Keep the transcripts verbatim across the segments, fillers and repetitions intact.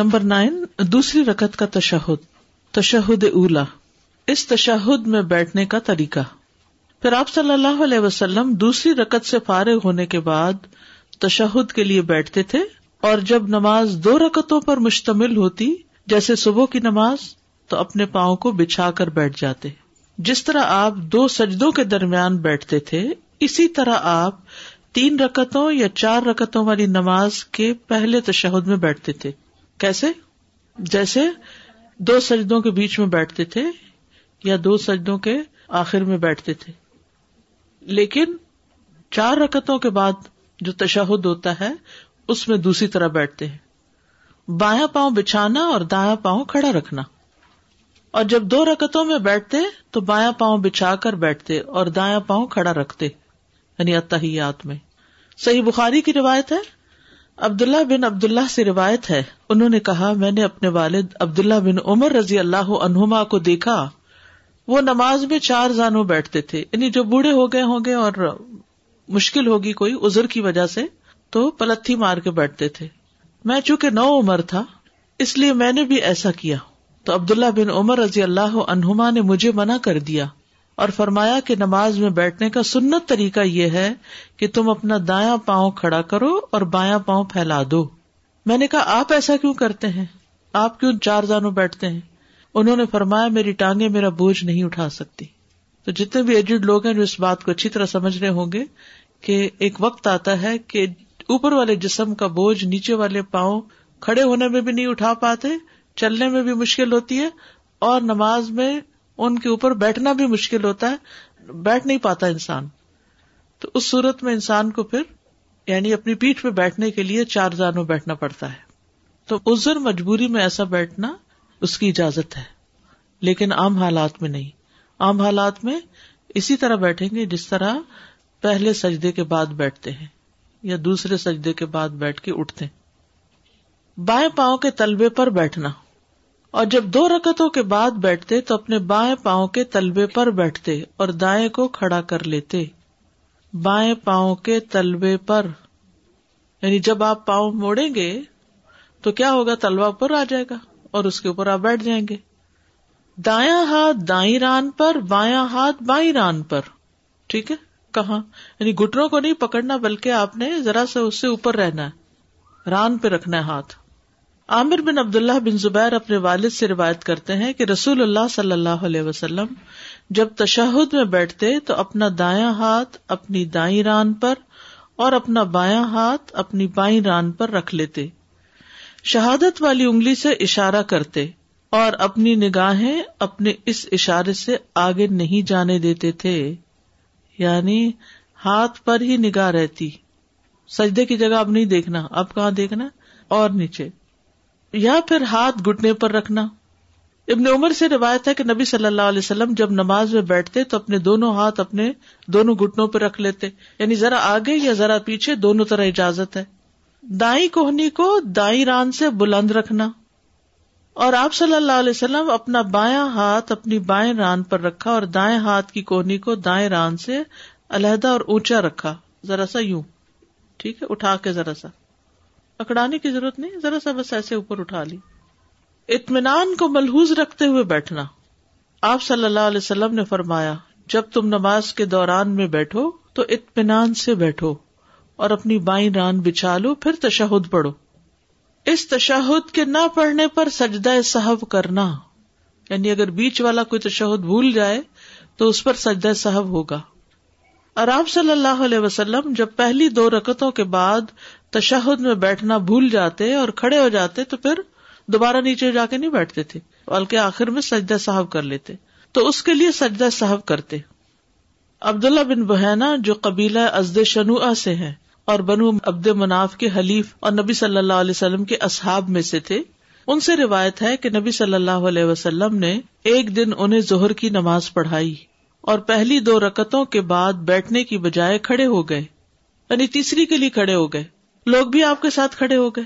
Number nine, دوسری رکعت کا تشہد، تشہد اولا، اس تشہد میں بیٹھنے کا طریقہ. پھر آپ صلی اللہ علیہ وسلم دوسری رکعت سے فارغ ہونے کے بعد تشہد کے لیے بیٹھتے تھے، اور جب نماز دو رکعتوں پر مشتمل ہوتی جیسے صبح کی نماز، تو اپنے پاؤں کو بچھا کر بیٹھ جاتے. جس طرح آپ دو سجدوں کے درمیان بیٹھتے تھے، اسی طرح آپ تین رکعتوں یا چار رکعتوں والی نماز کے پہلے تشہد میں بیٹھتے تھے. کیسے؟ جیسے دو سجدوں کے بیچ میں بیٹھتے تھے یا دو سجدوں کے آخر میں بیٹھتے تھے. لیکن چار رکعتوں کے بعد جو تشہد ہوتا ہے اس میں دوسری طرح بیٹھتے ہیں، بایاں پاؤں بچھانا اور دایاں پاؤں کھڑا رکھنا. اور جب دو رکعتوں میں بیٹھتے تو بایاں پاؤں بچھا کر بیٹھتے اور دایاں پاؤں کھڑا رکھتے، یعنی اتحیات میں. صحیح بخاری کی روایت ہے، عبداللہ بن عبداللہ سے روایت ہے، انہوں نے کہا میں نے اپنے والد عبداللہ بن عمر رضی اللہ عنہما کو دیکھا، وہ نماز میں چار زانوں بیٹھتے تھے، یعنی جو بوڑھے ہو گئے ہوں گے اور مشکل ہوگی کوئی عذر کی وجہ سے، تو پلتھی مار کے بیٹھتے تھے. میں چونکہ نو عمر تھا اس لیے میں نے بھی ایسا کیا، تو عبداللہ بن عمر رضی اللہ عنہما نے مجھے منع کر دیا اور فرمایا کہ نماز میں بیٹھنے کا سنت طریقہ یہ ہے کہ تم اپنا دایاں پاؤں کھڑا کرو اور بایاں پاؤں پھیلا دو. میں نے کہا آپ ایسا کیوں کرتے ہیں، آپ کیوں چار زانوں بیٹھتے ہیں؟ انہوں نے فرمایا میری ٹانگیں میرا بوجھ نہیں اٹھا سکتی. تو جتنے بھی ایجڈ لوگ ہیں جو اس بات کو اچھی طرح سمجھ رہے ہوں گے کہ ایک وقت آتا ہے کہ اوپر والے جسم کا بوجھ نیچے والے پاؤں کھڑے ہونے میں بھی نہیں اٹھا پاتے، چلنے میں بھی مشکل ہوتی ہے، اور نماز میں ان کے اوپر بیٹھنا بھی مشکل ہوتا ہے، بیٹھ نہیں پاتا انسان. تو اس صورت میں انسان کو پھر یعنی اپنی پیٹھ پہ بیٹھنے کے لیے چار زانوں بیٹھنا پڑتا ہے. تو عذر مجبوری میں ایسا بیٹھنا اس کی اجازت ہے، لیکن عام حالات میں نہیں. عام حالات میں اسی طرح بیٹھیں گے جس طرح پہلے سجدے کے بعد بیٹھتے ہیں یا دوسرے سجدے کے بعد بیٹھ کے اٹھتے ہیں. بائیں پاؤں کے تلبے پر بیٹھنا، اور جب دو رکعتوں کے بعد بیٹھتے تو اپنے بائیں پاؤں کے تلبے پر بیٹھتے اور دائیں کو کھڑا کر لیتے. بائیں پاؤں کے تلبے پر، یعنی جب آپ پاؤں موڑیں گے تو کیا ہوگا، تلوا اوپر آ جائے گا اور اس کے اوپر آپ بیٹھ جائیں گے. دایاں ہاتھ دائیں ران پر، بایاں ہاتھ بائیں ران پر. ٹھیک ہے، کہاں؟ یعنی گھٹنوں کو نہیں پکڑنا بلکہ آپ نے ذرا سے اس سے اوپر رہنا ہے، ران پہ رکھنا ہے ہاتھ. عامر بن عبداللہ بن زبیر اپنے والد سے روایت کرتے ہیں کہ رسول اللہ صلی اللہ علیہ وسلم جب تشہد میں بیٹھتے تو اپنا دایاں ہاتھ اپنی دائیں ران پر اور اپنا بایاں ہاتھ اپنی بائیں ران پر رکھ لیتے، شہادت والی انگلی سے اشارہ کرتے اور اپنی نگاہیں اپنے اس اشارے سے آگے نہیں جانے دیتے تھے، یعنی ہاتھ پر ہی نگاہ رہتی. سجدے کی جگہ اب نہیں دیکھنا، اب کہاں دیکھنا، اور نیچے. یا پھر ہاتھ گھٹنے پر رکھنا. ابن عمر سے روایت ہے کہ نبی صلی اللہ علیہ وسلم جب نماز میں بیٹھتے تو اپنے دونوں ہاتھ اپنے دونوں گھٹنوں پر رکھ لیتے، یعنی ذرا آگے یا ذرا پیچھے، دونوں طرح اجازت ہے. دائیں کوہنی کو دائیں ران سے بلند رکھنا، اور آپ صلی اللہ علیہ وسلم اپنا بایاں ہاتھ اپنی بائیں ران پر رکھا اور دائیں ہاتھ کی کوہنی کو دائیں ران سے علیحدہ اور اونچا رکھا، ذرا سا یوں، ٹھیک ہے، اٹھا کے ذرا سا، اکڑانے کی ضرورت نہیں، ذرا سا بس ایسے اوپر اٹھا لی. اطمینان کو ملحوظ رکھتے ہوئے بیٹھنا. آپ صلی اللہ علیہ وسلم نے فرمایا جب تم نماز کے دوران میں بیٹھو تو اطمینان سے بیٹھو اور اپنی بائیں ران بچھا لو، پھر تشہد پڑھو. اس تشہد کے نہ پڑھنے پر سجدہ سہو کرنا، یعنی اگر بیچ والا کوئی تشہد بھول جائے تو اس پر سجدہ سہو ہوگا. اور آپ صلی اللہ علیہ وسلم جب پہلی دو رکعتوں کے بعد تشہد میں بیٹھنا بھول جاتے اور کھڑے ہو جاتے تو پھر دوبارہ نیچے جا کے نہیں بیٹھتے تھے، بلکہ آخر میں سجدہ سہو کر لیتے، تو اس کے لیے سجدہ سہو کرتے. عبداللہ بن بحینا جو قبیلہ ازد شنوعہ سے ہیں اور بنو عبد مناف کے حلیف اور نبی صلی اللہ علیہ وسلم کے اصحاب میں سے تھے، ان سے روایت ہے کہ نبی صلی اللہ علیہ وسلم نے ایک دن انہیں ظہر کی نماز پڑھائی اور پہلی دو رکعتوں کے بعد بیٹھنے کی بجائے کھڑے ہو گئے، یعنی تیسری کے لیے کھڑے ہو گئے. لوگ بھی آپ کے ساتھ کھڑے ہو گئے.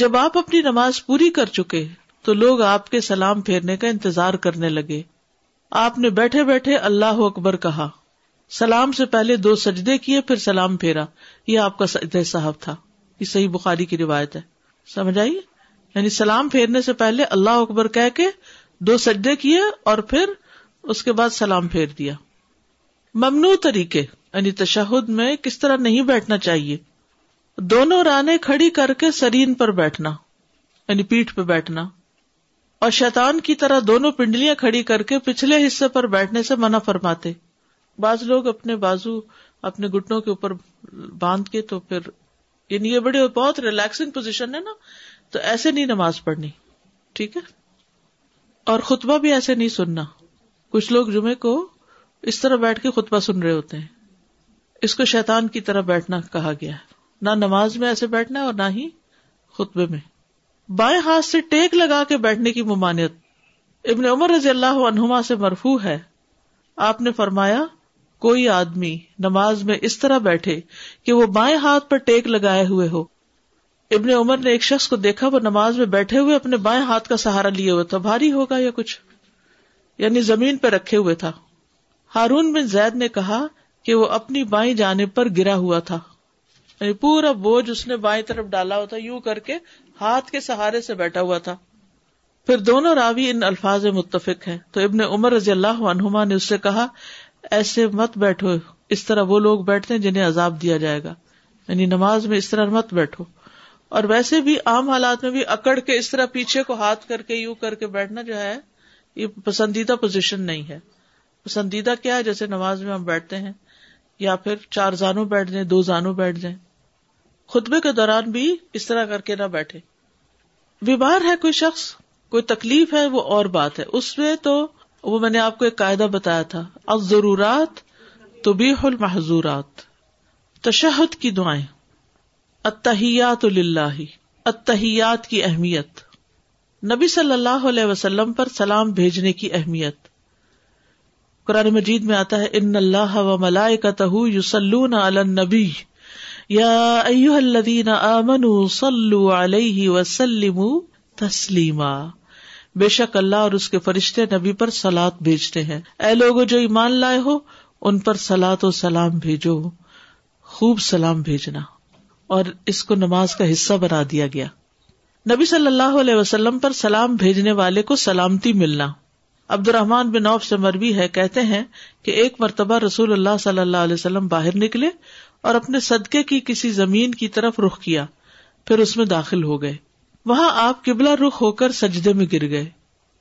جب آپ اپنی نماز پوری کر چکے تو لوگ آپ کے سلام پھیرنے کا انتظار کرنے لگے. آپ نے بیٹھے بیٹھے اللہ اکبر کہا، سلام سے پہلے دو سجدے کیے، پھر سلام پھیرا. یہ آپ کا سجدہ سہو تھا. یہ صحیح بخاری کی روایت ہے. سمجھ آئیے یعنی سلام پھیرنے سے پہلے اللہ اکبر کہہ کے دو سجدے کیے اور پھر اس کے بعد سلام پھیر دیا. ممنوع طریقے یعنی تشہد میں کس طرح نہیں بیٹھنا چاہیے؟ دونوں رانیں کھڑی کر کے سرین پر بیٹھنا یعنی پیٹھ پہ بیٹھنا, اور شیطان کی طرح دونوں پنڈلیاں کھڑی کر کے پچھلے حصے پر بیٹھنے سے منع فرماتے. بعض لوگ اپنے بازو اپنے گھٹنوں کے اوپر باندھ کے, تو پھر یعنی یہ بڑے بہت ریلیکسنگ پوزیشن ہے نا, تو ایسے نہیں نماز پڑھنی, ٹھیک ہے. اور خطبہ بھی ایسے نہیں سننا. کچھ لوگ جمعے کو اس طرح بیٹھ کے خطبہ سن رہے ہوتے ہیں, اس کو شیطان کی طرح بیٹھنا کہا گیا ہے. نہ نماز میں ایسے بیٹھنا ہے اور نہ ہی خطبے میں. بائیں ہاتھ سے ٹیک لگا کے بیٹھنے کی ممانعت. ابن عمر رضی اللہ عنہما سے مرفوع ہے, آپ نے فرمایا کوئی آدمی نماز میں اس طرح بیٹھے کہ وہ بائیں ہاتھ پر ٹیک لگائے ہوئے ہو. ابن عمر نے ایک شخص کو دیکھا, وہ نماز میں بیٹھے ہوئے اپنے بائیں ہاتھ کا سہارا لیے ہوئے تھا, بھاری ہوگا یا کچھ, یعنی زمین پر رکھے ہوئے تھا. ہارون بن زید نے کہا کہ وہ اپنی بائیں جانب پر گرا ہوا تھا, یعنی پورا بوجھ اس نے بائیں طرف ڈالا ہوتا, یوں کر کے ہاتھ کے سہارے سے بیٹھا ہوا تھا. پھر دونوں راوی ان الفاظ متفق ہیں. تو ابن عمر رضی اللہ عنہما نے اس سے کہا ایسے مت بیٹھو, اس طرح وہ لوگ بیٹھتے ہیں جنہیں عذاب دیا جائے گا, یعنی نماز میں اس طرح مت بیٹھو. اور ویسے بھی عام حالات میں بھی اکڑ کے اس طرح پیچھے کو ہاتھ کر کے یوں کر کے بیٹھنا جو ہے یہ پسندیدہ پوزیشن نہیں ہے. پسندیدہ کیا ہے؟ جیسے نماز میں ہم بیٹھتے ہیں, یا پھر چار زانوں بیٹھ جائیں, دو زانوں بیٹھ جائیں. خطبے کے دوران بھی اس طرح کر کے نہ بیٹھے. بیمار ہے کوئی شخص, کوئی تکلیف ہے, وہ اور بات ہے. اس میں تو وہ میں نے آپ کو ایک قاعدہ بتایا تھا, الضرورات تبیح المحظورات. تشہد کی دعائیں, التحیات للہ, التحیات کی اہمیت, نبی صلی اللہ علیہ وسلم پر سلام بھیجنے کی اہمیت. قرآن مجید میں آتا ہے ان اللہ و ملائکتہ یصلون علی النبی یا ایھا الذین آمنوا صلوا علیہ وسلموا تسلیما. بے شک اللہ اور اس کے فرشتے نبی پر صلات بھیجتے ہیں, اے لوگوں جو ایمان لائے ہو ان پر صلات و سلام بھیجو. خوب سلام بھیجنا, اور اس کو نماز کا حصہ بنا دیا گیا. نبی صلی اللہ علیہ وسلم پر سلام بھیجنے والے کو سلامتی ملنا. عبد الرحمن بن عوف سے مروی ہے, کہتے ہیں کہ ایک مرتبہ رسول اللہ صلی اللہ علیہ وسلم باہر نکلے اور اپنے صدقے کی کسی زمین کی طرف رخ کیا, پھر اس میں داخل ہو گئے. وہاں آپ قبلہ رخ ہو کر سجدے میں گر گئے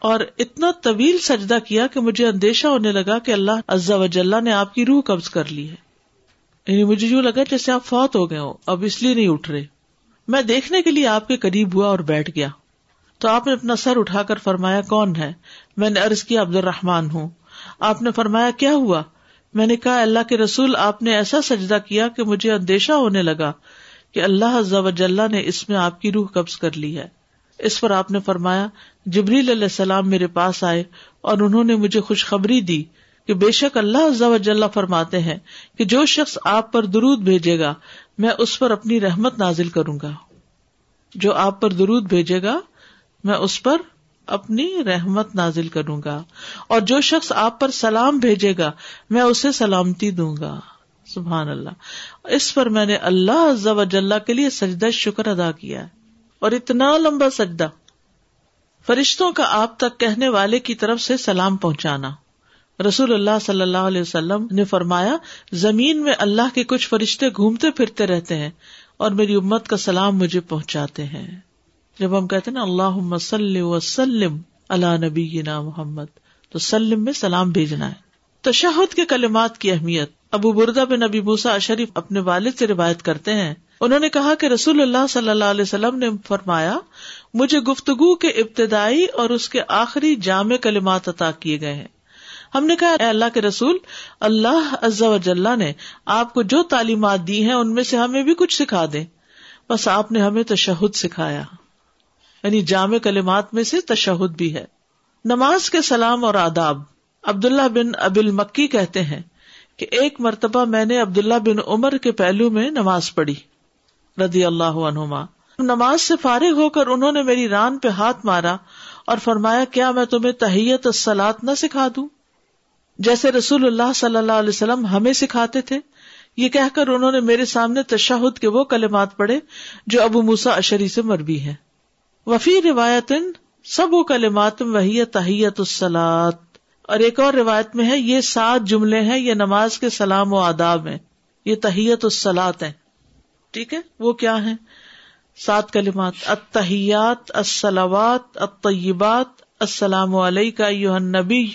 اور اتنا طویل سجدہ کیا کہ مجھے اندیشہ ہونے لگا کہ اللہ عز و جل نے آپ کی روح قبض کر لی ہے, یعنی مجھے یوں لگا جیسے آپ فوت ہو گئے ہو, اب اس لیے نہیں اٹھ رہے. میں دیکھنے کے لیے آپ کے قریب ہوا اور بیٹھ گیا, تو آپ نے اپنا سر اٹھا کر فرمایا کون ہے؟ میں نے عرض کیا عبد الرحمن ہوں. آپ نے فرمایا کیا ہوا؟ میں نے کہا اللہ کے رسول آپ نے ایسا سجدہ کیا کہ مجھے اندیشہ ہونے لگا کہ اللہ عز و جل نے اس میں آپ کی روح قبض کر لی ہے. اس پر آپ نے فرمایا جبریل علیہ السلام میرے پاس آئے اور انہوں نے مجھے خوشخبری دی کہ بے شک اللہ عز و جل فرماتے ہیں کہ جو شخص آپ پر درود بھیجے گا میں اس پر اپنی رحمت نازل کروں گا. جو آپ پر درود بھیجے گا میں اس پر اپنی رحمت نازل کروں گا, اور جو شخص آپ پر سلام بھیجے گا میں اسے سلامتی دوں گا. سبحان اللہ, اس پر میں نے اللہ عز و جل کے لیے سجدہ شکر ادا کیا, اور اتنا لمبا سجدہ. فرشتوں کا آپ تک کہنے والے کی طرف سے سلام پہنچانا. رسول اللہ صلی اللہ علیہ وسلم نے فرمایا زمین میں اللہ کے کچھ فرشتے گھومتے پھرتے رہتے ہیں اور میری امت کا سلام مجھے پہنچاتے ہیں. جب ہم کہتے ہیں نا اللہم صلی وسلم علی نبینا محمد, تو سلم میں سلام بھیجنا ہے. تشہد کے کلمات کی اہمیت. ابو بردہ بن ابی موسیٰ اشعری اپنے والد سے روایت کرتے ہیں, انہوں نے کہا کہ رسول اللہ صلی اللہ علیہ وسلم نے فرمایا مجھے گفتگو کے ابتدائی اور اس کے آخری جامع کلمات عطا کیے گئے ہیں. ہم نے کہا اے اللہ کے رسول اللہ عز و جل نے آپ کو جو تعلیمات دی ہیں ان میں سے ہمیں بھی کچھ سکھا دیں, بس آپ نے ہمیں تشہد سکھایا, یعنی جامع کلمات میں سے تشہد بھی ہے. نماز کے سلام اور آداب. عبداللہ بن ابی المکی کہتے ہیں کہ ایک مرتبہ میں نے عبداللہ بن عمر کے پہلو میں نماز پڑھی رضی اللہ عنہما. نماز سے فارغ ہو کر انہوں نے میری ران پہ ہاتھ مارا اور فرمایا کیا میں تمہیں تحیت الصلاۃ نہ سکھا دوں جیسے رسول اللہ صلی اللہ علیہ وسلم ہمیں سکھاتے تھے. یہ کہہ کر انہوں نے میرے سامنے تشہد کے وہ کلمات پڑھے جو ابو موسیٰ اشعری سے مروی ہیں. وفی روایت سب و کلمات وہی تحیت الصلاۃ، اور ایک اور روایت میں ہے یہ سات جملے ہیں، یہ نماز کے سلام و آداب ہیں، یہ تحیت الصلاۃ ہیں. ٹھیک ہے، وہ کیا ہیں؟ سات کلمات، التحیات، الصلوات، الطیبات، السلام علیک ایھا النبی،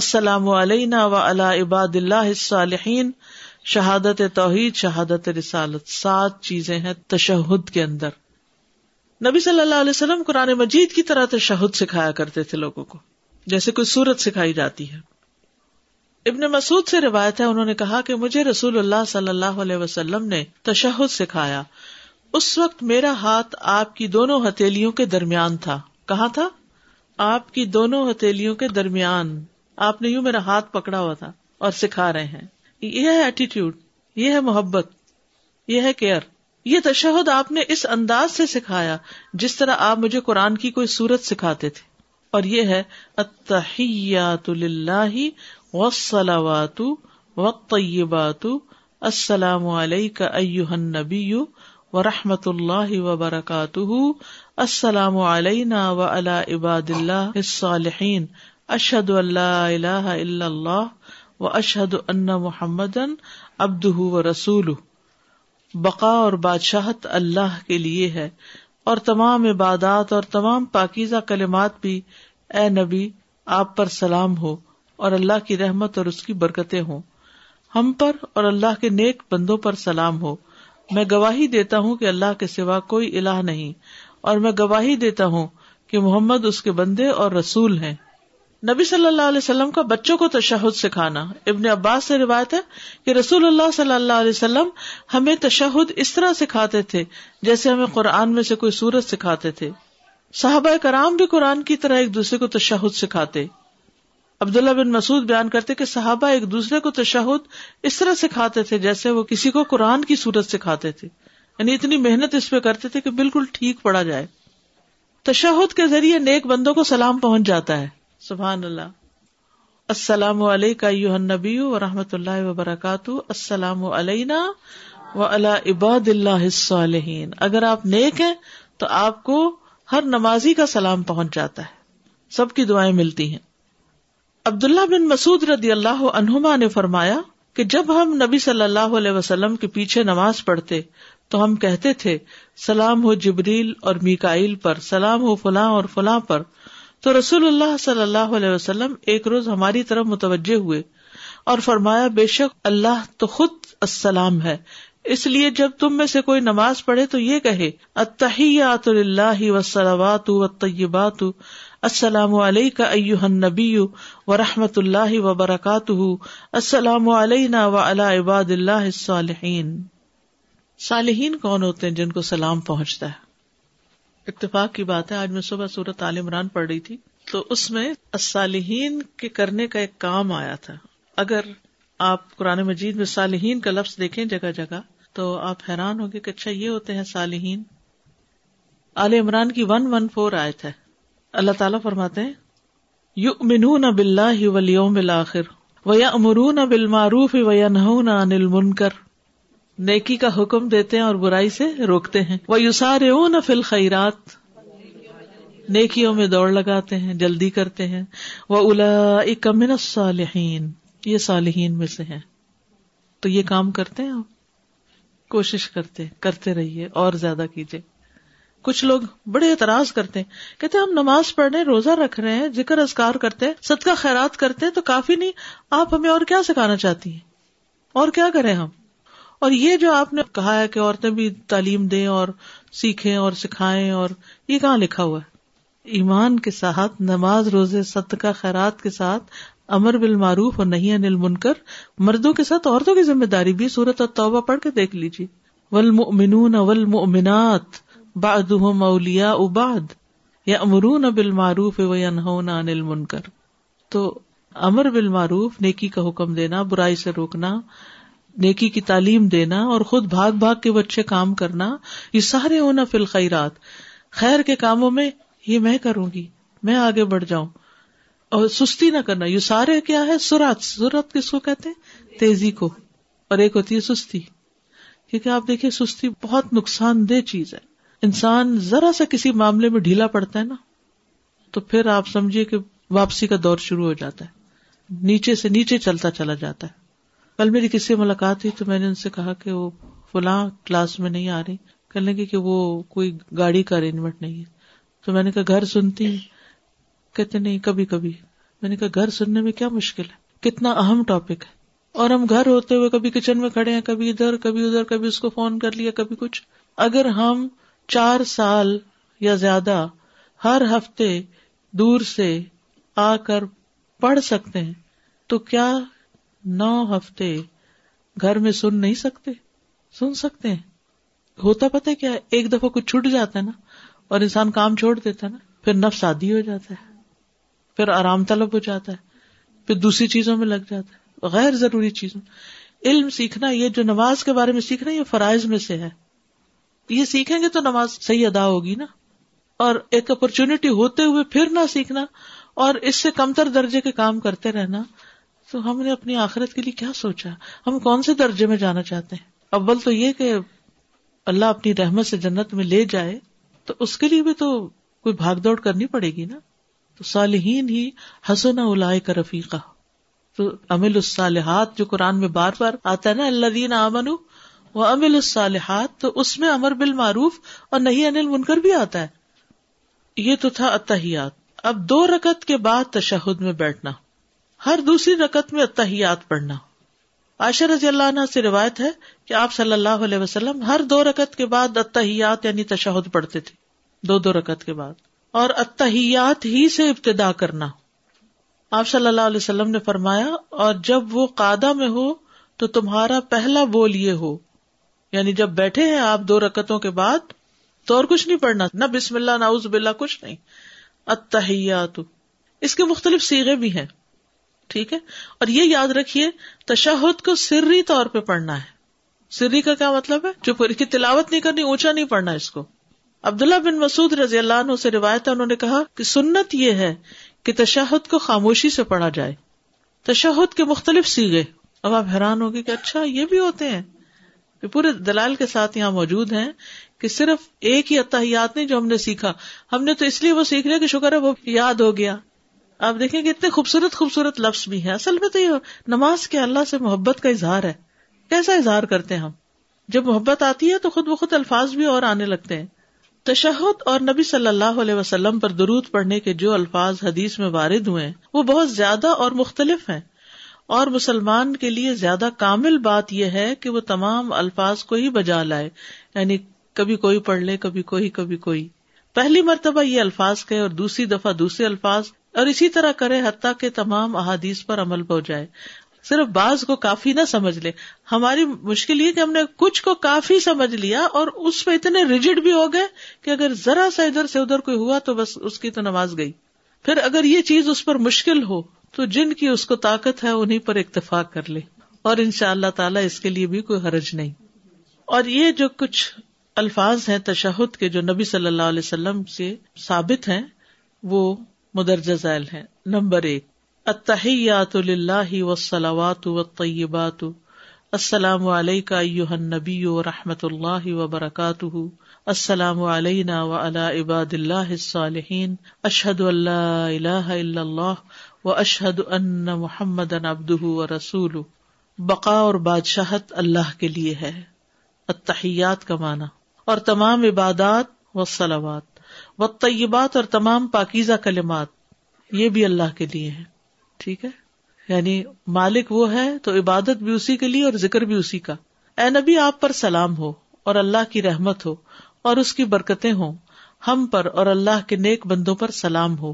السلام علینا وعلی عباد اللہ الصالحین، شہادت توحید، شہادت رسالت. سات چیزیں ہیں تشہد کے اندر. نبی صلی اللہ علیہ وسلم قرآن مجید کی طرح تشہد سکھایا کرتے تھے لوگوں کو، جیسے کوئی سورت سکھائی جاتی ہے. ابن مسعود سے روایت ہے، انہوں نے کہا کہ مجھے رسول اللہ صلی اللہ علیہ وسلم نے تشہد سکھایا. اس وقت میرا ہاتھ آپ کی دونوں ہتھیلیوں کے درمیان تھا. کہاں تھا؟ آپ کی دونوں ہتھیلیوں کے درمیان. آپ نے یوں میرا ہاتھ پکڑا ہوا تھا اور سکھا رہے ہیں. یہ ہے ایٹیٹیوڈ، یہ ہے محبت، یہ ہے کیئر. یہ تشہد آپ نے اس انداز سے سکھایا جس طرح آپ مجھے قرآن کی کوئی سورت سکھاتے تھے. اور یہ ہے التحیات للہ والصلوات والطیبات، السلام علیک ایھا النبی ورحمۃ اللہ وبرکاتہ، السلام علینا وعلی عباد اللہ الصالحین، اشہد ان لا الہ الا اللہ واشہد ان محمدا عبدہ ورسولہ. بقا اور بادشاہت اللہ کے لیے ہے، اور تمام عبادات اور تمام پاکیزہ کلمات بھی اے نبی آپ پر سلام ہو، اور اللہ کی رحمت اور اس کی برکتیں ہوں، ہم پر اور اللہ کے نیک بندوں پر سلام ہو. میں گواہی دیتا ہوں کہ اللہ کے سوا کوئی الہ نہیں، اور میں گواہی دیتا ہوں کہ محمد اس کے بندے اور رسول ہیں. نبی صلی اللہ علیہ وسلم کا بچوں کو تشہد سکھانا. ابن عباس سے روایت ہے کہ رسول اللہ صلی اللہ علیہ وسلم ہمیں تشہد اس طرح سکھاتے تھے جیسے ہمیں قرآن میں سے کوئی سورت سکھاتے تھے. صحابہ کرام بھی قرآن کی طرح ایک دوسرے کو تشہد سکھاتے. عبداللہ بن مسعود بیان کرتے کہ صحابہ ایک دوسرے کو تشہد اس طرح سکھاتے تھے جیسے وہ کسی کو قرآن کی سورت سکھاتے تھے، یعنی اتنی محنت اس پہ کرتے تھے کہ بالکل ٹھیک پڑھا جائے. تشہد کے ذریعے نیک بندوں کو سلام پہنچ جاتا ہے. سبحان اللہ. السلام علیکم ایھا النبی ورحمۃ اللہ وبرکاتہ، السلام علینا وعلی عباد اللہ الصالحین. اگر آپ نیک ہیں تو آپ کو ہر نمازی کا سلام پہنچ جاتا ہے، سب کی دعائیں ملتی ہیں. عبداللہ بن مسعود رضی اللہ عنہما نے فرمایا کہ جب ہم نبی صلی اللہ علیہ وسلم کے پیچھے نماز پڑھتے تو ہم کہتے تھے سلام ہو جبریل اور میکائیل پر، سلام ہو فلاں اور فلاں پر. تو رسول اللہ صلی اللہ علیہ وسلم ایک روز ہماری طرف متوجہ ہوئے اور فرمایا بے شک اللہ تو خود السلام ہے، اس لیے جب تم میں سے کوئی نماز پڑھے تو یہ کہے التحیات للہ والصلوات والطیبات، السلام علیک ایھا النبی ورحمۃ اللہ وبرکاتہ، السلام علینا وعلی عباد اللہ الصالحین. صالحین کون ہوتے ہیں؟ جن کو سلام پہنچتا ہے. اتفاق کی بات ہے، آج میں صبح سورۃ آل عمران پڑھ رہی تھی تو اس میں الصالحین کے کرنے کا ایک کام آیا تھا. اگر آپ قرآن مجید میں صالحین کا لفظ دیکھیں جگہ جگہ تو آپ حیران ہوگے کہ اچھا یہ ہوتے ہیں صالحین. آل عمران کی ایک سو چودہ آیت ہے. اللہ تعالیٰ فرماتے ہیں یؤمنون باللہ والیوم الاخر ویأمرون بالمعروف وینہون عن المنکر، نیکی کا حکم دیتے ہیں اور برائی سے روکتے ہیں. وَيُسَارِعُونَ فِي الْخَيْرَاتِ، نیکیوں میں دوڑ لگاتے ہیں، جلدی کرتے ہیں. وَأُولَئِكَ مِنَ الصَّالِحِينَ، یہ صالحین میں سے ہیں. تو یہ کام کرتے ہیں، کوشش کرتے کرتے رہیے اور زیادہ کیجیے. کچھ لوگ بڑے اعتراض کرتے ہیں، کہتے ہیں ہم نماز پڑھ رہے ہیں، روزہ رکھ رہے ہیں، ذکر اذکار کرتے ہیں، صدقہ خیرات کرتے ہیں تو کافی نہیں، آپ ہمیں اور کیا سکھانا چاہتی ہیں؟ اور کیا کریں ہم؟ اور یہ جو آپ نے کہا ہے کہ عورتیں بھی تعلیم دیں اور سیکھیں اور سکھائیں، اور یہ کہاں لکھا ہوا ہے؟ ایمان کے ساتھ، نماز، روزے، صدقہ خیرات کے ساتھ، امر بالمعروف اور نہی عن المنکر. مردوں کے ساتھ عورتوں کی ذمہ داری بھی. سورۃ التوبہ پڑھ کے دیکھ لیجیے. والمؤمنون والمؤمنات بعضهم اولیاء بعض یأمرون بالمعروف وینہون عن المنکر. تو امر بالمعروف، نیکی کا حکم دینا، برائی سے روکنا، نیکی کی تعلیم دینا، اور خود بھاگ بھاگ کے بچے کام کرنا. یہ سارے ہونا فی الخیرات، خیر کے کاموں میں یہ میں کروں گی، میں آگے بڑھ جاؤں، اور سستی نہ کرنا. یہ سارے کیا ہے؟ سرعت. سرعت کس کو کہتے ہیں؟ تیزی کو. اور ایک ہوتی ہے سستی، کیونکہ آپ دیکھیں سستی بہت نقصان دہ چیز ہے. انسان ذرا سا کسی معاملے میں ڈھیلا پڑتا ہے نا تو پھر آپ سمجھیے کہ واپسی کا دور شروع ہو جاتا ہے، نیچے سے نیچے چلتا چلا جاتا ہے۔ کل میری کس سے ملاقات ہوئی تو میں نے ان سے کہا کہ وہ فلاں کلاس میں نہیں آ رہی، کہنے لگی کہ وہ کوئی گاڑی کا ارینجمنٹ نہیں ہے، تو میں نے کہا گھر سنتی ہیں؟ کہتے نہیں کبھی کبھی۔ میں نے کہا گھر سننے میں کیا مشکل ہے، کتنا اہم ٹاپک ہے، اور ہم گھر ہوتے ہوئے کبھی کچن میں کھڑے ہیں، کبھی ادھر کبھی ادھر، کبھی اس کو فون کر لیا کبھی کچھ۔ اگر ہم چار سال یا زیادہ ہر ہفتے دور سے آ کر پڑھ سکتے ہیں تو کیا نو ہفتے گھر میں سن نہیں سکتے؟ سن سکتے ہیں۔ ہوتا پتہ ہے کیا، ایک دفعہ کچھ چھوٹ جاتا ہے نا اور انسان کام چھوڑ دیتا ہے نا، پھر نفس عادی ہو جاتا ہے، پھر آرام طلب ہو جاتا ہے، پھر دوسری چیزوں میں لگ جاتا ہے، غیر ضروری چیزوں۔ علم سیکھنا، یہ جو نماز کے بارے میں سیکھنا، یہ فرائض میں سے ہے، یہ سیکھیں گے تو نماز صحیح ادا ہوگی نا۔ اور ایک اپرچونٹی ہوتے ہوئے پھر نہ سیکھنا اور اس سے کمتر درجے کے کام کرتے رہنا، تو ہم نے اپنی آخرت کے لیے کیا سوچا، ہم کون سے درجے میں جانا چاہتے ہیں؟ اول تو یہ کہ اللہ اپنی رحمت سے جنت میں لے جائے، تو اس کے لیے بھی تو کوئی بھاگ دوڑ کرنی پڑے گی نا۔ تو صالحین ہی حسن اولئک رفیقا، تو عمل الصالحات جو قرآن میں بار بار آتا ہے نا، الذین آمنوا وعملوا الصالحات، تو اس میں امر بالمعروف اور نہی عن المنکر بھی آتا ہے۔ یہ تو تھا التحیات۔ اب دو رکعت کے بعد تشہد میں بیٹھنا، ہر دوسری رکعت میں التحیات پڑھنا۔ عائشہ رضی اللہ عنہ سے روایت ہے کہ آپ صلی اللہ علیہ وسلم ہر دو رکعت کے بعد التحیات یعنی تشہد پڑھتے تھے، دو دو رکعت کے بعد، اور التحیات ہی سے ابتدا کرنا۔ آپ صلی اللہ علیہ وسلم نے فرمایا، اور جب وہ قعدہ میں ہو تو تمہارا پہلا بول یہ ہو، یعنی جب بیٹھے ہیں آپ دو رکعتوں کے بعد تو اور کچھ نہیں پڑھنا، نہ بسم اللہ نعوذ باللہ کچھ نہیں، التحیات۔ اس کے مختلف صیغے بھی ہیں، ٹھیک ہے؟ اور یہ یاد رکھیے تشہد کو سری طور پہ پڑھنا ہے۔ سری کا کیا مطلب ہے؟ چپ کی تلاوت نہیں کرنی، اونچا نہیں پڑھنا اس کو۔ عبداللہ بن مسعود رضی اللہ عنہ سے روایت ہے، انہوں نے کہا کہ سنت یہ ہے کہ تشہد کو خاموشی سے پڑھا جائے۔ تشہد کے مختلف صیغے، اب آپ حیران ہوگے کہ اچھا یہ بھی ہوتے ہیں، کہ پورے دلائل کے ساتھ یہاں موجود ہیں کہ صرف ایک ہی اتحیات نہیں جو ہم نے سیکھا، ہم نے تو اس لیے وہ سیکھ لیا کہ شکر ہے وہ یاد ہو گیا۔ آپ دیکھیں کہ اتنے خوبصورت خوبصورت لفظ بھی ہیں۔ اصل میں تو یہ نماز کے اللہ سے محبت کا اظہار ہے۔ کیسا اظہار کرتے ہیں ہم؟ جب محبت آتی ہے تو خود بخود الفاظ بھی اور آنے لگتے ہیں۔ تشہد اور نبی صلی اللہ علیہ وسلم پر درود پڑھنے کے جو الفاظ حدیث میں وارد ہوئے ہیں وہ بہت زیادہ اور مختلف ہیں، اور مسلمان کے لیے زیادہ کامل بات یہ ہے کہ وہ تمام الفاظ کو ہی بجا لائے، یعنی کبھی کوئی پڑھ لے، کبھی کوئی کبھی کوئی، پہلی مرتبہ یہ الفاظ کہے اور دوسری دفعہ دوسرے الفاظ، اور اسی طرح کرے حتیٰ کہ تمام احادیث پر عمل ہو جائے، صرف بعض کو کافی نہ سمجھ لے۔ ہماری مشکل یہ کہ ہم نے کچھ کو کافی سمجھ لیا اور اس پہ اتنے ریجڈ بھی ہو گئے کہ اگر ذرا سا ادھر سے ادھر کوئی ہوا تو بس اس کی تو نماز گئی۔ پھر اگر یہ چیز اس پر مشکل ہو تو جن کی اس کو طاقت ہے انہی پر اکتفا کر لے، اور انشاءاللہ تعالی اس کے لیے بھی کوئی حرج نہیں۔ اور یہ جو کچھ الفاظ ہیں تشہد کے جو نبی صلی اللہ علیہ وسلم سے ثابت ہیں وہ مدرجہ ذیل ہیں۔ نمبر ایک، التحیات للہ والصلوات والطیبات، السلام علیک ایہا النبی ورحمۃ اللہ وبرکاتہ، السلام علینا وعلی عباد اللہ الصالحین، اشہد ان لا الہ الا اللہ واشہد ان محمدًا عبدہ ورسولہ۔ بقا اور بادشاہت اللہ کے لیے ہے، التحیات کا معنی، اور تمام عبادات والصلوات، والطیبات اور تمام پاکیزہ کلمات یہ بھی اللہ کے لیے ہے، ٹھیک ہے؟ یعنی مالک وہ ہے تو عبادت بھی اسی کے لیے اور ذکر بھی اسی کا۔ اے نبی آپ پر سلام ہو اور اللہ کی رحمت ہو اور اس کی برکتیں ہوں، ہم پر اور اللہ کے نیک بندوں پر سلام ہو۔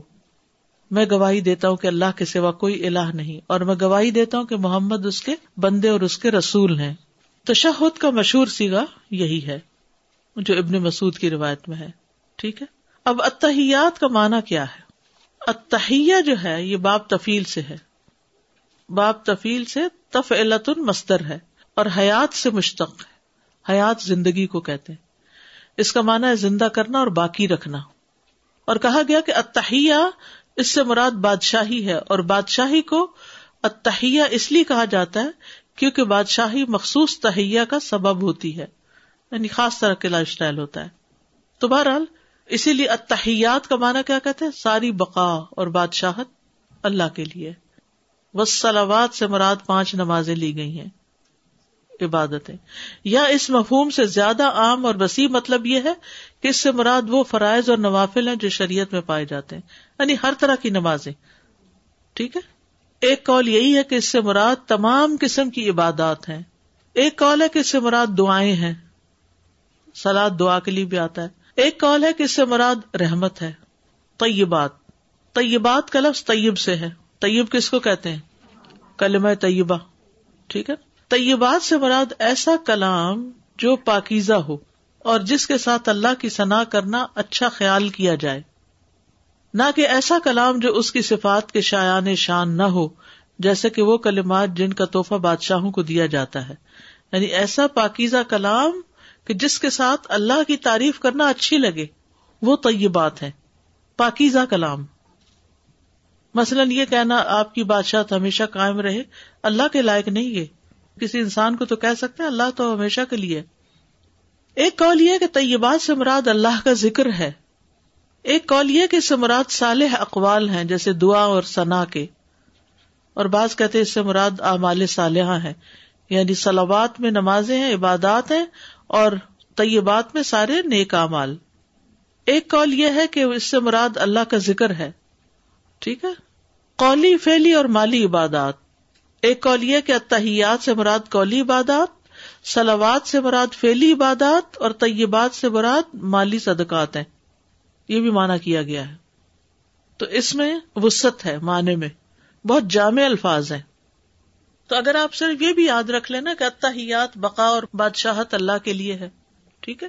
میں گواہی دیتا ہوں کہ اللہ کے سوا کوئی الہ نہیں، اور میں گواہی دیتا ہوں کہ محمد اس کے بندے اور اس کے رسول ہیں۔ تشہد کا مشہور صیغہ یہی ہے جو ابن مسعود کی روایت میں ہے، ٹھیک ہے؟ اب التحیات کا معنی کیا ہے؟ التحیہ جو ہے یہ باب تفعیل سے ہے، باب تفعیل سے تفعلۃ مصدر ہے، اور حیات سے مشتق ہے، حیات زندگی کو کہتے ہیں، اس کا معنی ہے زندہ کرنا اور باقی رکھنا۔ اور کہا گیا کہ التحیہ اس سے مراد بادشاہی ہے، اور بادشاہی کو التحیہ اس لیے کہا جاتا ہے کیونکہ بادشاہی مخصوص تحیہ کا سبب ہوتی ہے، یعنی خاص طرح کے لائف سٹائل ہوتا ہے۔ تو بہرحال اسی لیے التحیات کا معنی کیا کہتے ہیں؟ ساری بقا اور بادشاہت اللہ کے لیے. والصلوات سے مراد پانچ نمازیں لی گئی ہیں، عبادتیں. یا اس مفہوم سے زیادہ عام اور وسیع مطلب یہ ہے کہ اس سے مراد وہ فرائض اور نوافل ہیں جو شریعت میں پائے جاتے ہیں، یعنی ہر طرح کی نمازیں. ٹھیک ہے، ایک قول یہی ہے کہ اس سے مراد تمام قسم کی عبادات ہیں. ایک قول ہے کہ اس سے مراد دعائیں ہیں، صلاۃ دعا کے لیے بھی آتا ہے. ایک قول ہے کہ اس سے مراد رحمت ہے، طیبات. طیبات کا لفظ طیب سے ہے. طیب کس کو کہتے ہیں؟ کلمہ طیبہ. ٹھیک ہے، طیبات سے مراد ایسا کلام جو پاکیزہ ہو اور جس کے ساتھ اللہ کی ثنا کرنا اچھا خیال کیا جائے، نہ کہ ایسا کلام جو اس کی صفات کے شایان شان نہ ہو، جیسے کہ وہ کلمات جن کا تحفہ بادشاہوں کو دیا جاتا ہے. یعنی ایسا پاکیزہ کلام کہ جس کے ساتھ اللہ کی تعریف کرنا اچھی لگے، وہ طیبات ہیں، پاکیزہ کلام. مثلاً یہ کہنا آپ کی بادشاہت ہمیشہ قائم رہے، اللہ کے لائق نہیں ہے. کسی انسان کو تو کہہ سکتے ہیں اللہ تو ہمیشہ کے لیے. ایک قول یہ کہ طیبات سے مراد اللہ کا ذکر ہے. ایک قول یہ کہ اس سے مراد صالح اقوال ہیں، جیسے دعا اور ثنا کے. اور بعض کہتے ہیں اس سے مراد اعمال صالحہ ہیں، یعنی صلوات میں نمازیں ہیں، عبادات ہیں، اور طیبات میں سارے نیک اعمال. ایک قول یہ ہے کہ اس سے مراد اللہ کا ذکر ہے. ٹھیک ہے، قولی، فعلی اور مالی عبادات. ایک قول یہ کہ التحیات سے مراد قولی عبادات، صلوات سے مراد فعلی عبادات، اور طیبات سے مراد مالی صدقات ہیں. یہ بھی مانا کیا گیا ہے. تو اس میں وسعت ہے معنی میں، بہت جامع الفاظ ہیں. تو اگر آپ صرف یہ بھی یاد رکھ لینا کہ التحیات بقا اور بادشاہت اللہ کے لیے ہے. ٹھیک ہے،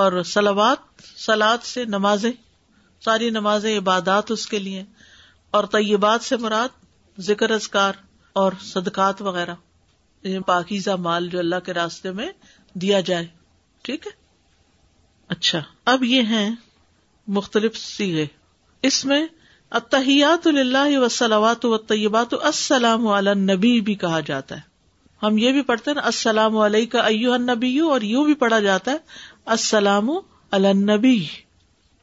اور صلوات، صلات سے نمازیں، ساری نمازیں، عبادات اس کے لیے. اور طیبات سے مراد ذکر، اذکار اور صدقات وغیرہ، پاکیزہ مال جو اللہ کے راستے میں دیا جائے. ٹھیک ہے، اچھا اب یہ ہیں مختلف صیغے. اس میں التحیات للہ والصلوات والطیبات السلام علی النبی بھی کہا جاتا ہے. ہم یہ بھی پڑھتے ہیں السلام علیک ایھا النبی، اور یوں بھی پڑھا جاتا ہے السلام علی النبی.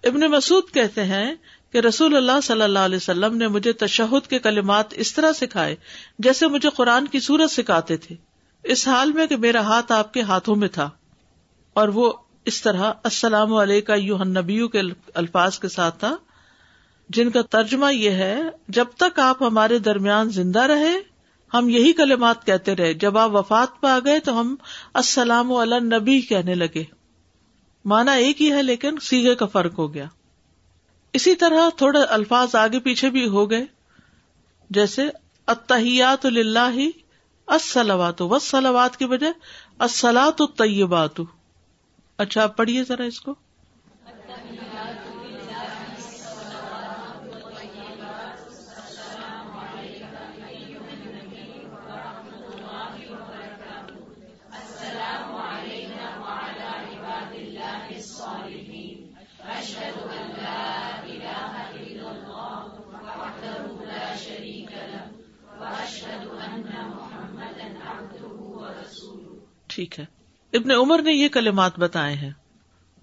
ابن مسعود کہتے ہیں کہ رسول اللہ صلی اللہ علیہ وسلم نے مجھے تشہد کے کلمات اس طرح سکھائے جیسے مجھے قرآن کی سورت سکھاتے تھے، اس حال میں کہ میرا ہاتھ آپ کے ہاتھوں میں تھا. اور وہ اس طرح السلام علیکہ ایھا النبی کے الفاظ کے ساتھ تھا، جن کا ترجمہ یہ ہے جب تک آپ ہمارے درمیان زندہ رہے ہم یہی کلمات کہتے رہے، جب آپ وفات پا گئے تو ہم السلام علی النبی کہنے لگے. معنی ایک ہی ہے لیکن صیغے کا فرق ہو گیا. اسی طرح تھوڑے الفاظ آگے پیچھے بھی ہو گئے، جیسے التحیات للہ الصلوات والصلوات کی بجائے الصلاۃ الطیبات. اچھا آپ پڑھیے ذرا اس کو. ٹھیک ہے، ابن عمر نے یہ کلمات بتائے ہیں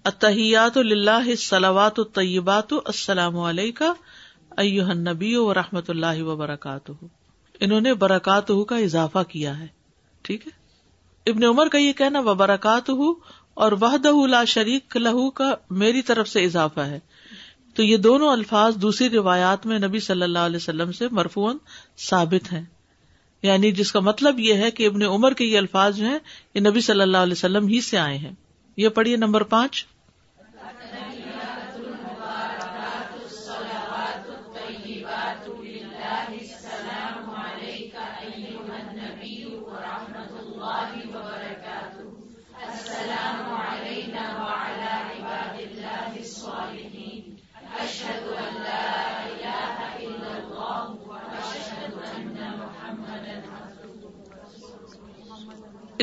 التحیات للہ الصلوات الطیبات السلام علیکہ ایھا النبی ورحمۃ اللہ وبرکاتہ. انہوں نے برکاتہ کا اضافہ کیا ہے. ٹھیک ہے، ابن عمر کا یہ کہنا وبرکاتہ اور وحدہ لا شریک لہ کا میری طرف سے اضافہ ہے. تو یہ دونوں الفاظ دوسری روایات میں نبی صلی اللہ علیہ وسلم سے مرفوعاً ثابت ہیں، یعنی جس کا مطلب یہ ہے کہ ابن عمر کے یہ الفاظ جو ہیں یہ نبی صلی اللہ علیہ وسلم ہی سے آئے ہیں. یہ پڑھیے نمبر پانچ.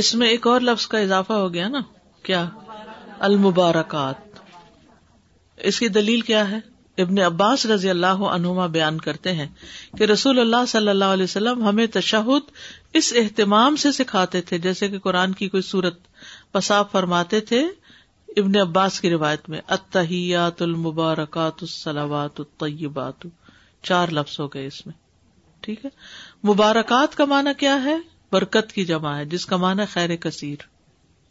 اس میں ایک اور لفظ کا اضافہ ہو گیا نا، کیا؟ المبارکات. اس کی دلیل کیا ہے؟ ابن عباس رضی اللہ عنہما بیان کرتے ہیں کہ رسول اللہ صلی اللہ علیہ وسلم ہمیں تشہد اس اہتمام سے سکھاتے تھے جیسے کہ قرآن کی کوئی سورت. پس آپ فرماتے تھے ابن عباس کی روایت میں التحیات المبارکات الصلوات الطیبات، چار لفظ ہو گئے اس میں. ٹھیک ہے، مبارکات کا معنی کیا ہے؟ برکت کی جمع ہے، جس کا معنی خیر کثیر.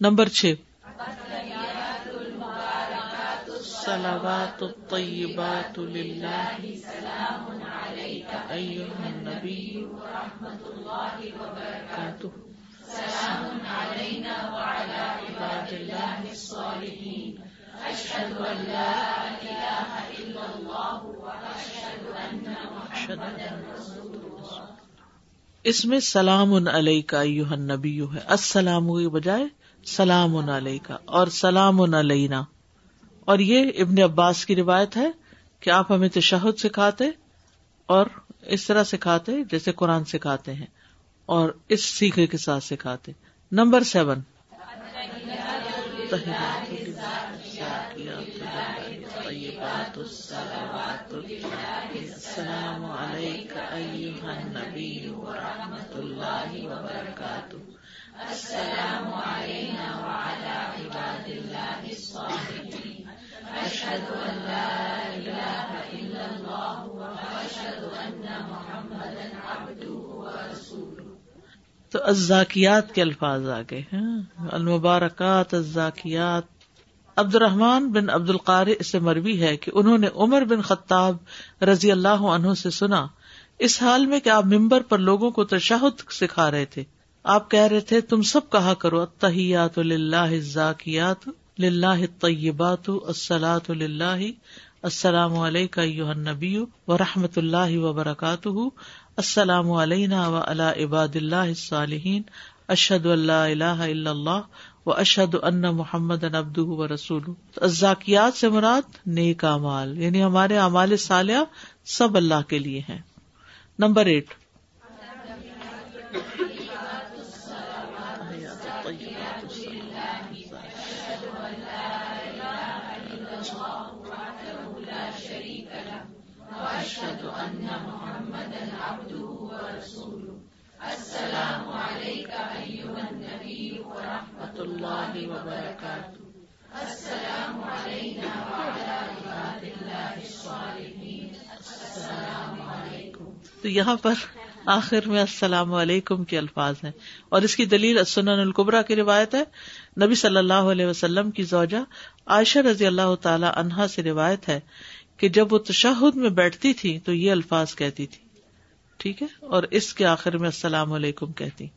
نمبر چھ، التحیات المبارکات الصلوات الطیبات للہ سلام علیک ایھا النبی ورحمۃ اللہ وبرکاتہ سلام علینا وعلی عباد اللہ الصالحین اشہد ان لا الہ الا اللہ واشہد ان محمدا رسول اللہ. اس میں سلام علیک ایھا النبی ہے، السلام کی بجائے سلام علیک اور سلام علینا. اور یہ ابن عباس کی روایت ہے کہ آپ ہمیں تشہد سکھاتے اور اس طرح سکھاتے جیسے قرآن سکھاتے ہیں، اور اس سیکھے کے ساتھ سکھاتے. نمبر سیون، السلام علیک ایھا النبی ورحمۃ اللہ وبرکاتہ السلام علینا وعلی عباد اللہ الصالحین اشہد ان لا الہ الا اللہ واشہد ان محمدا عبدہ ورسولہ. تو الزاکیات کے الفاظ آگئے ہیں، المبارکات، الزاکیات. عبد الرحمن بن عبد القارئ سے مروی ہے کہ انہوں نے عمر بن خطاب رضی اللہ عنہ سے سنا اس حال میں کہ آپ ممبر پر لوگوں کو تشہد سکھا رہے تھے. آپ کہہ رہے تھے تم سب کہا کرو التحیات للہ الزاکیات للہ الطیبات الصلاۃ للہ السلام علیک ایھا النبی ورحمۃ اللہ وبرکاتہ السلام علینا وعلی عباد اللہ الصالحین اشہد ان لا الہ الا اللہ واشہد ان محمدًا عبدہ ورسولہ. الزاکیات سے مراد نیک اعمال، یعنی ہمارے اعمال صالحہ سب اللہ کے لیے ہیں. نمبر ایٹ، السلام علیک ایھا النبی ورحمۃ اللہ وبرکاتہ السلام علینا وعلی عباد اللہ الصالحین السلام علیکم. تو یہاں پر آخر میں السلام علیکم کے الفاظ ہیں، اور اس کی دلیل السنن الکبریٰ کی روایت ہے. نبی صلی اللہ علیہ وسلم کی زوجہ عائشہ رضی اللہ تعالی عنہا سے روایت ہے کہ جب وہ تشہد میں بیٹھتی تھی تو یہ الفاظ کہتی تھی. ٹھیک ہے، اور اس کے آخر میں السلام علیکم کہتی.